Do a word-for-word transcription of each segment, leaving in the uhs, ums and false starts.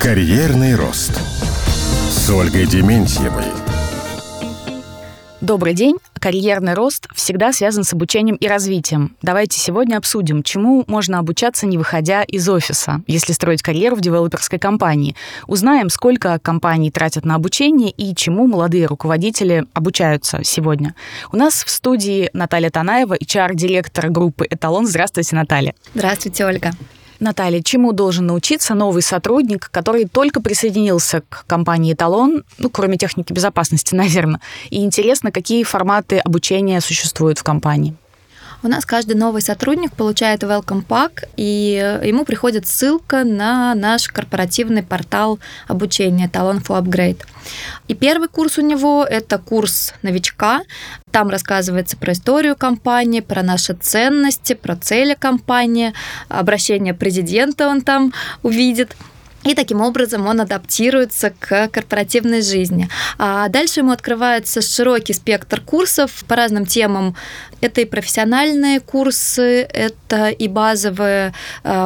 Карьерный рост с Ольгой Дементьевой. Добрый день. Карьерный рост всегда связан с обучением и развитием. Давайте сегодня обсудим, чему можно обучаться, не выходя из офиса, если строить карьеру в девелоперской компании. Узнаем, сколько компаний тратят на обучение и чему молодые руководители обучаются сегодня. У нас в студии Наталья Танаева, эйч ар-директор группы «Эталон». Здравствуйте, Наталья. Здравствуйте, Ольга. Наталья, чему должен научиться новый сотрудник, который только присоединился к компании «Эталон», ну, кроме техники безопасности, наверное? И интересно, какие форматы обучения существуют в компании? У нас каждый новый сотрудник получает welcome pack, и ему приходит ссылка на наш корпоративный портал обучения Talent for Upgrade. И первый курс у него – это курс новичка. Там рассказывается про историю компании, про наши ценности, про цели компании, обращение президента он там увидит. И таким образом он адаптируется к корпоративной жизни. А дальше ему открывается широкий спектр курсов по разным темам. Это и профессиональные курсы, это и базовые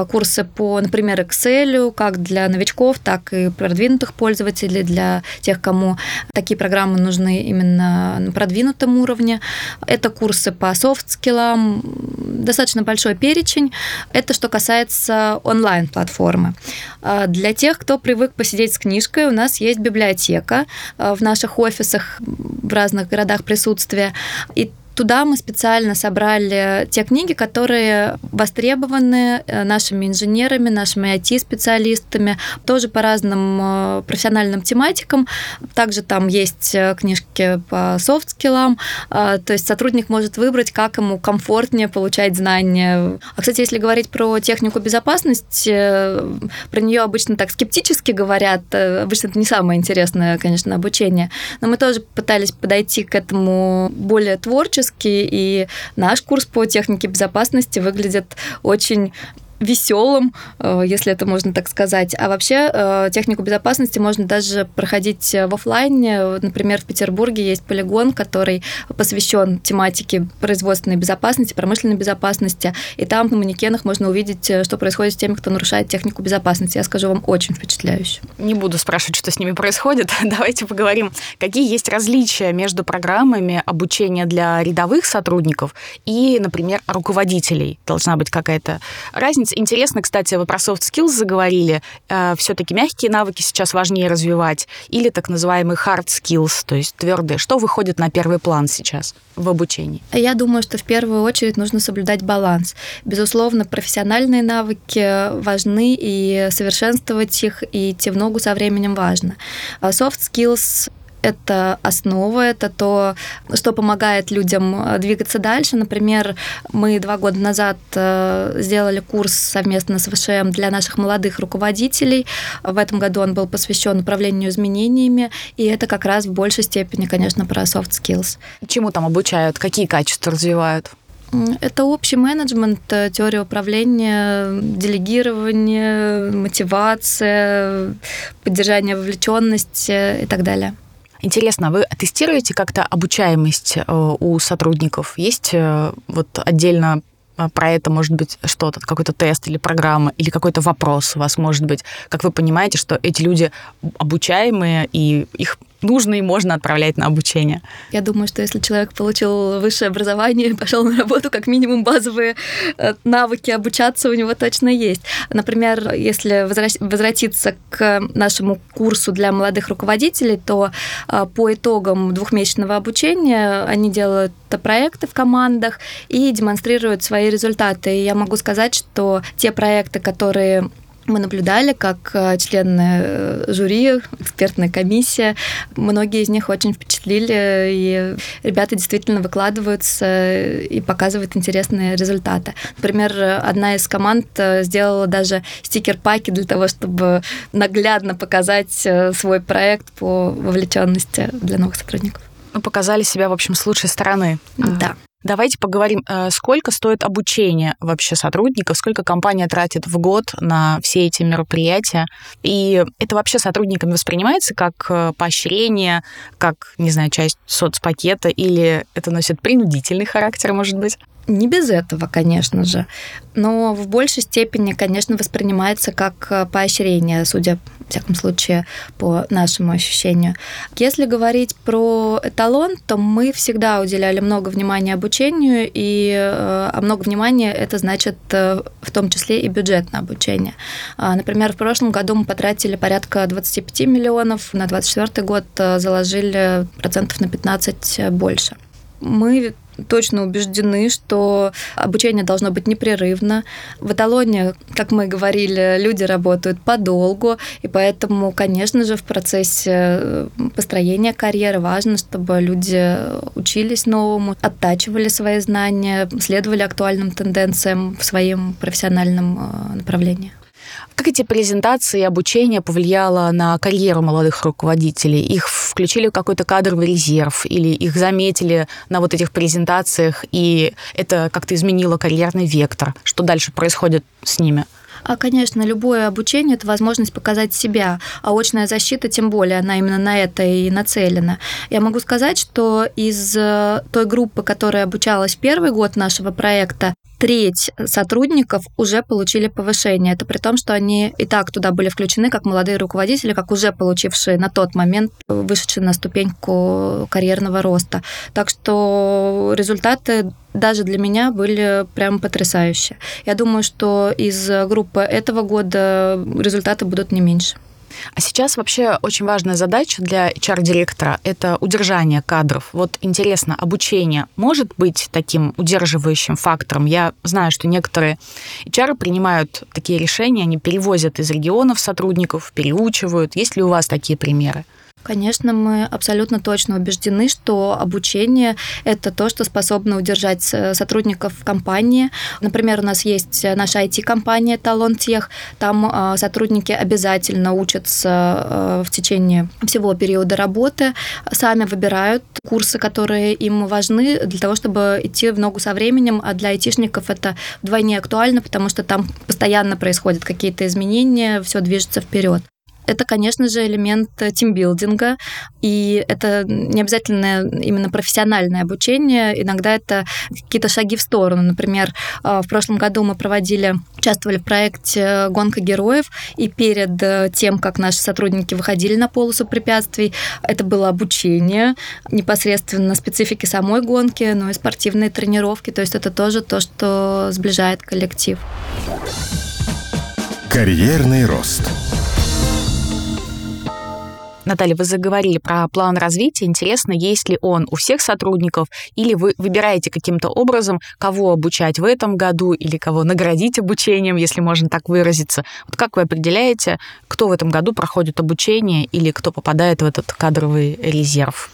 курсы по, например, Excel, как для новичков, так и продвинутых пользователей, для тех, кому такие программы нужны именно на продвинутом уровне. Это курсы по софт-скиллам, достаточно большой перечень. Это что касается онлайн-платформы. Для Для тех, кто привык посидеть с книжкой, у нас есть библиотека в наших офисах, в разных городах присутствия. И туда мы специально собрали те книги, которые востребованы нашими инженерами, нашими ай ти-специалистами, тоже по разным профессиональным тематикам. Также там есть книжки по софт-скиллам, то есть сотрудник может выбрать, как ему комфортнее получать знания. А, кстати, если говорить про технику безопасности, про нее обычно так скептически говорят, обычно это не самое интересное, конечно, обучение, но мы тоже пытались подойти к этому более творчески, и наш курс по технике безопасности выглядит очень веселым, если это можно так сказать. А вообще технику безопасности можно даже проходить в офлайне. Например, в Петербурге есть полигон, который посвящен тематике производственной безопасности, промышленной безопасности. И там на манекенах можно увидеть, что происходит с теми, кто нарушает технику безопасности. Я скажу вам, очень впечатляюще. Не буду спрашивать, что с ними происходит. Давайте поговорим, какие есть различия между программами обучения для рядовых сотрудников и, например, руководителей. Должна быть какая-то разница. Интересно, кстати, вы про soft skills заговорили. Все-таки мягкие навыки сейчас важнее развивать или так называемый hard skills, то есть твердые. Что выходит на первый план сейчас в обучении? Я думаю, что в первую очередь нужно соблюдать баланс. Безусловно, профессиональные навыки важны, и совершенствовать их, и идти в ногу со временем важно. Soft skills – это основа, это то, что помогает людям двигаться дальше. Например, мы два года назад сделали курс совместно с вэ шэ эм для наших молодых руководителей. В этом году он был посвящен управлению изменениями, и это как раз в большей степени, конечно, про soft skills. Чему там обучают? Какие качества развивают? Это общий менеджмент, теория управления, делегирование, мотивация, поддержание вовлеченности и так далее. Интересно, вы тестируете как-то обучаемость у сотрудников? Есть вот отдельно про это, может быть, что-то, какой-то тест или программа, или какой-то вопрос у вас, может быть, как вы понимаете, что эти люди обучаемые, и их нужно и можно отправлять на обучение? Я думаю, что если человек получил высшее образование и пошел на работу, как минимум базовые навыки обучаться у него точно есть. Например, если возвратиться к нашему курсу для молодых руководителей, то по итогам двухмесячного обучения они делают проекты в командах и демонстрируют свои результаты. И я могу сказать, что те проекты, которые мы наблюдали, как члены жюри, экспертная комиссия, многие из них очень впечатлили, и ребята действительно выкладываются и показывают интересные результаты. Например, одна из команд сделала даже стикер-паки для того, чтобы наглядно показать свой проект по вовлеченности для новых сотрудников. Ну, показали себя, в общем, с лучшей стороны. Да. Давайте поговорим, сколько стоит обучение вообще сотрудников, сколько компания тратит в год на все эти мероприятия. И это вообще сотрудниками воспринимается как поощрение, как, не знаю, часть соцпакета, или это носит принудительный характер, может быть? Не без этого, конечно же, но в большей степени, конечно, воспринимается как поощрение, судя во всяком случае, по нашему ощущению. Если говорить про эталон, то мы всегда уделяли много внимания обучению, и а много внимания это значит в том числе и бюджет на обучение. Например, в прошлом году мы потратили порядка двадцать пять миллионов, на двадцать четвёртый год заложили процентов на пятнадцать больше. Мы точно убеждены, что обучение должно быть непрерывно. В эталоне, как мы говорили, люди работают подолгу, и поэтому, конечно же, в процессе построения карьеры важно, чтобы люди учились новому, оттачивали свои знания, следовали актуальным тенденциям в своем профессиональном направлении. Как эти презентации и обучение повлияло на карьеру молодых руководителей? Их включили в какой-то кадровый резерв или их заметили на вот этих презентациях, и это как-то изменило карьерный вектор? Что дальше происходит с ними? А, конечно, любое обучение – это возможность показать себя, а очная защита, тем более, она именно на это и нацелена. Я могу сказать, что из той группы, которая обучалась первый год нашего проекта, треть сотрудников уже получили повышение. Это при том, что они и так туда были включены как молодые руководители, как уже получившие на тот момент, вышедшие на ступеньку карьерного роста. Так что результаты даже для меня были прям потрясающие. Я думаю, что из группы этого года результаты будут не меньше. А сейчас вообще очень важная задача для эйч ар-директора – это удержание кадров. Вот интересно, обучение может быть таким удерживающим фактором? Я знаю, что некоторые эйч ар принимают такие решения, они перевозят из регионов сотрудников, переучивают. Есть ли у вас такие примеры? Конечно, мы абсолютно точно убеждены, что обучение – это то, что способно удержать сотрудников в компании. Например, у нас есть наша ай ти-компания «Талантех». Там сотрудники обязательно учатся в течение всего периода работы, сами выбирают курсы, которые им важны для того, чтобы идти в ногу со временем. А для айтишников это вдвойне актуально, потому что там постоянно происходят какие-то изменения, все движется вперед. Это, конечно же, элемент тимбилдинга, и это не обязательно именно профессиональное обучение, иногда это какие-то шаги в сторону. Например, в прошлом году мы проводили, участвовали в проекте «Гонка героев», и перед тем, как наши сотрудники выходили на полосу препятствий, это было обучение непосредственно специфики самой гонки, но и спортивные тренировки, то есть это тоже то, что сближает коллектив. Карьерный рост. Наталья, вы заговорили про план развития. Интересно, есть ли он у всех сотрудников, или вы выбираете каким-то образом, кого обучать в этом году, или кого наградить обучением, если можно так выразиться. Вот как вы определяете, кто в этом году проходит обучение или кто попадает в этот кадровый резерв?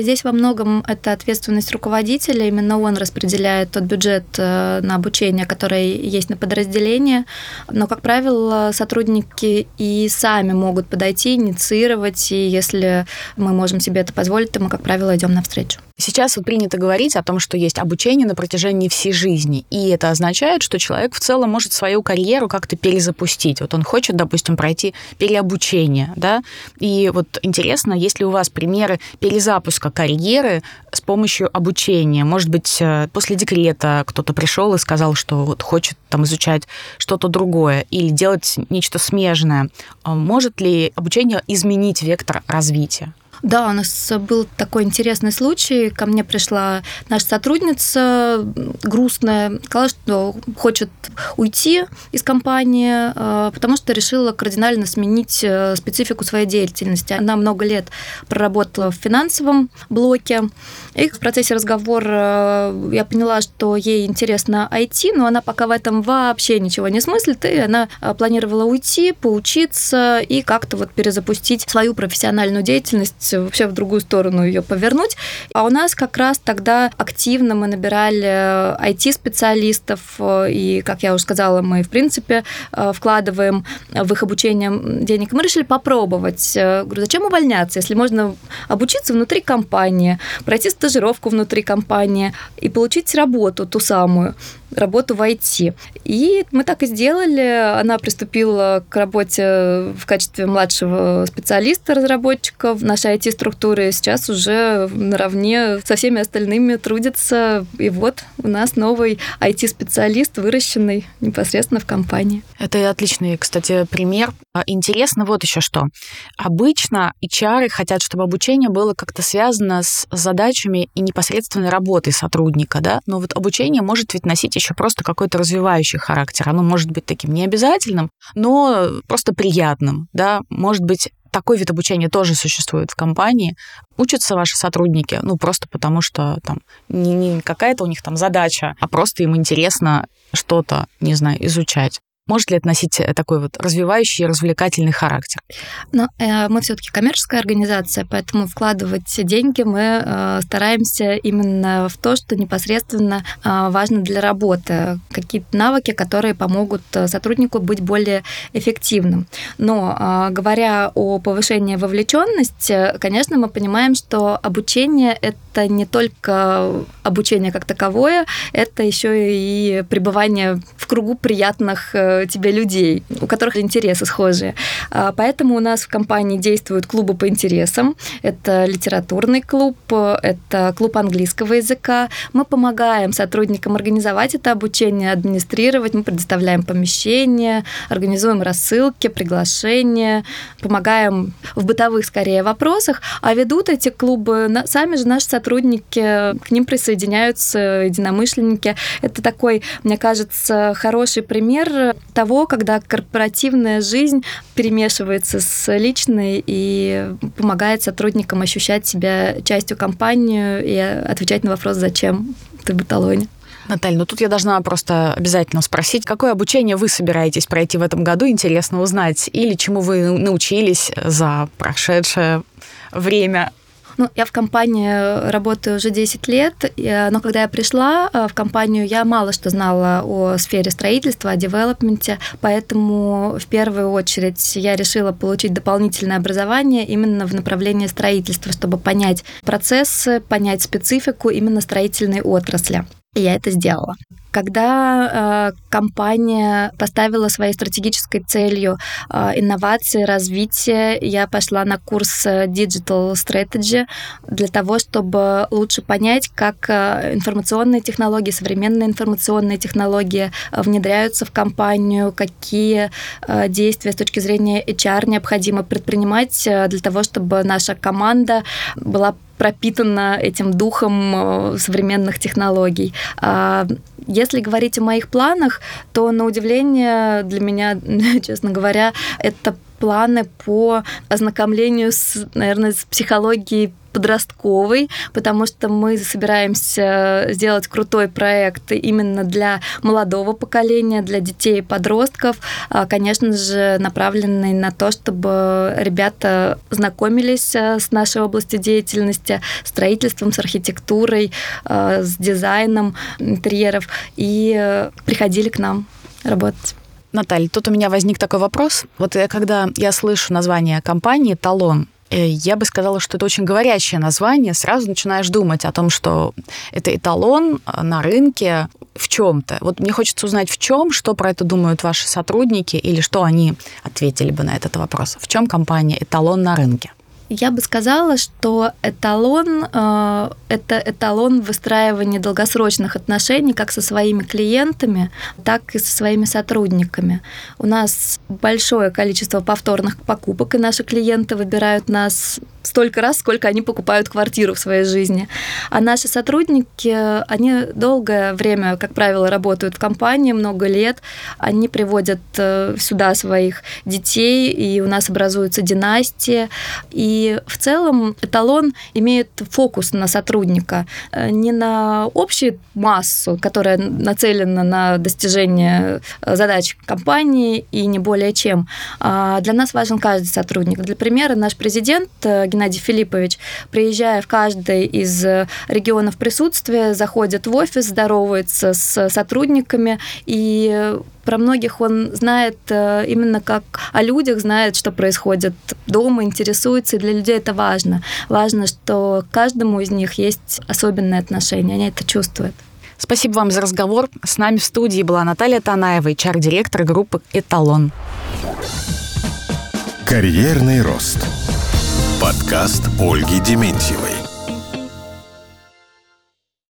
Здесь во многом это ответственность руководителя. Именно он распределяет тот бюджет на обучение, который есть на подразделение. Но, как правило, сотрудники и сами могут подойти, инициировать. И если мы можем себе это позволить, то мы, как правило, идем навстречу. Сейчас вот принято говорить о том, что есть обучение на протяжении всей жизни. И это означает, что человек в целом может свою карьеру как-то перезапустить. Вот он хочет, допустим, пройти переобучение, да? И вот интересно, есть ли у вас примеры перезапуска карьеры с помощью обучения? Может быть, после декрета кто-то пришел и сказал, что вот хочет там изучать что-то другое или делать нечто смежное. Может ли обучение изменить вектор развития? Да, у нас был такой интересный случай. Ко мне пришла наша сотрудница, грустная, сказала, что хочет уйти из компании, потому что решила кардинально сменить специфику своей деятельности. Она много лет проработала в финансовом блоке, и в процессе разговора я поняла, что ей интересно ай ти, но она пока в этом вообще ничего не смыслит, и она планировала уйти, поучиться и как-то вот перезапустить свою профессиональную деятельность, вообще в другую сторону ее повернуть. А у нас как раз тогда активно мы набирали ай ти-специалистов, и, как я уже сказала, мы, в принципе, вкладываем в их обучение денег. Мы решили попробовать. Говорю, зачем увольняться, если можно обучиться внутри компании, пройти стажировку внутри компании и получить работу, ту самую работу в ай ти. И мы так и сделали. Она приступила к работе в качестве младшего специалиста-разработчика в нашей ай ти-структуре. Сейчас уже наравне со всеми остальными трудится. И вот у нас новый ай ти-специалист, выращенный непосредственно в компании. Это отличный, кстати, пример. Интересно вот еще что. Обычно эйч ар хотят, чтобы обучение было как-то связано с задачами и непосредственной работой сотрудника, да? Но вот обучение может ведь носить еще просто какой-то развивающий характер. Оно может быть таким необязательным, но просто приятным, да? Может быть, такой вид обучения тоже существует в компании. Учатся ваши сотрудники, ну, просто потому что там не, не какая-то у них там задача, а просто им интересно что-то, не знаю, изучать. Может ли это носить такой вот развивающий и развлекательный характер? Но, э, мы все-таки коммерческая организация, поэтому вкладывать деньги мы э, стараемся именно в то, что непосредственно э, важно для работы. Какие-то навыки, которые помогут сотруднику быть более эффективным. Но э, говоря о повышении вовлеченности, конечно, мы понимаем, что обучение – это не только обучение как таковое, это еще и пребывание в кругу приятных тебе людей, у которых интересы схожие. Поэтому у нас в компании действуют клубы по интересам. Это литературный клуб, это клуб английского языка. Мы помогаем сотрудникам организовать это обучение, администрировать, мы предоставляем помещение, организуем рассылки, приглашения, помогаем в бытовых, скорее, вопросах. А ведут эти клубы сами же наши сотрудники, к ним присоединяются единомышленники. Это такой, мне кажется, хороший пример того, когда корпоративная жизнь перемешивается с личной и помогает сотрудникам ощущать себя частью компании и отвечать на вопрос, зачем ты в Эталоне. Наталья, ну тут я должна просто обязательно спросить, какое обучение вы собираетесь пройти в этом году, интересно узнать, или чему вы научились за прошедшее время? Ну, я в компании работаю уже десять лет, но когда я пришла в компанию, я мало что знала о сфере строительства, о девелопменте, поэтому в первую очередь я решила получить дополнительное образование именно в направлении строительства, чтобы понять процессы, понять специфику именно строительной отрасли. И я это сделала. Когда э, компания поставила своей стратегической целью э, инновации, развитие, я пошла на курс Digital Strategy для того, чтобы лучше понять, как информационные технологии, современные информационные технологии внедряются в компанию, какие э, действия с точки зрения эйч ар необходимо предпринимать для того, чтобы наша команда была пропитана этим духом современных технологий. Если говорить о моих планах, то, на удивление, для меня, честно говоря, это планы по ознакомлению с, наверное, с психологией подростковый, потому что мы собираемся сделать крутой проект именно для молодого поколения, для детей и подростков, конечно же, направленный на то, чтобы ребята знакомились с нашей областью деятельности, строительством, с архитектурой, с дизайном интерьеров и приходили к нам работать. Наталья, тут у меня возник такой вопрос. Вот я, когда я слышу название компании «Эталон», я бы сказала, что это очень говорящее название. Сразу начинаешь думать о том, что это эталон на рынке в чем-то. Вот мне хочется узнать, в чем, что про это думают ваши сотрудники или что они ответили бы на этот вопрос. В чем компания «Эталон» на рынке? Я бы сказала, что эталон э, – это эталон в выстраивании долгосрочных отношений как со своими клиентами, так и со своими сотрудниками. У нас большое количество повторных покупок, и наши клиенты выбирают нас столько раз, сколько они покупают квартиру в своей жизни. А наши сотрудники, они долгое время, как правило, работают в компании, много лет. Они приводят сюда своих детей, и у нас образуются династии. И в целом эталон имеет фокус на сотрудника, не на общую массу, которая нацелена на достижение задач компании и не более чем. Для нас важен каждый сотрудник. Для примера, наш президент Геннадий Филиппович, приезжая в каждый из регионов присутствия, заходит в офис, здоровается с сотрудниками, и про многих он знает именно как о людях, знает, что происходит дома, интересуется, и для людей это важно. Важно, что каждому из них есть особенные отношения, они это чувствуют. Спасибо вам за разговор. С нами в студии была Наталья Танаева, эйч ар-директор группы «Эталон». Карьерный рост. Подкаст Ольги Дементьевой.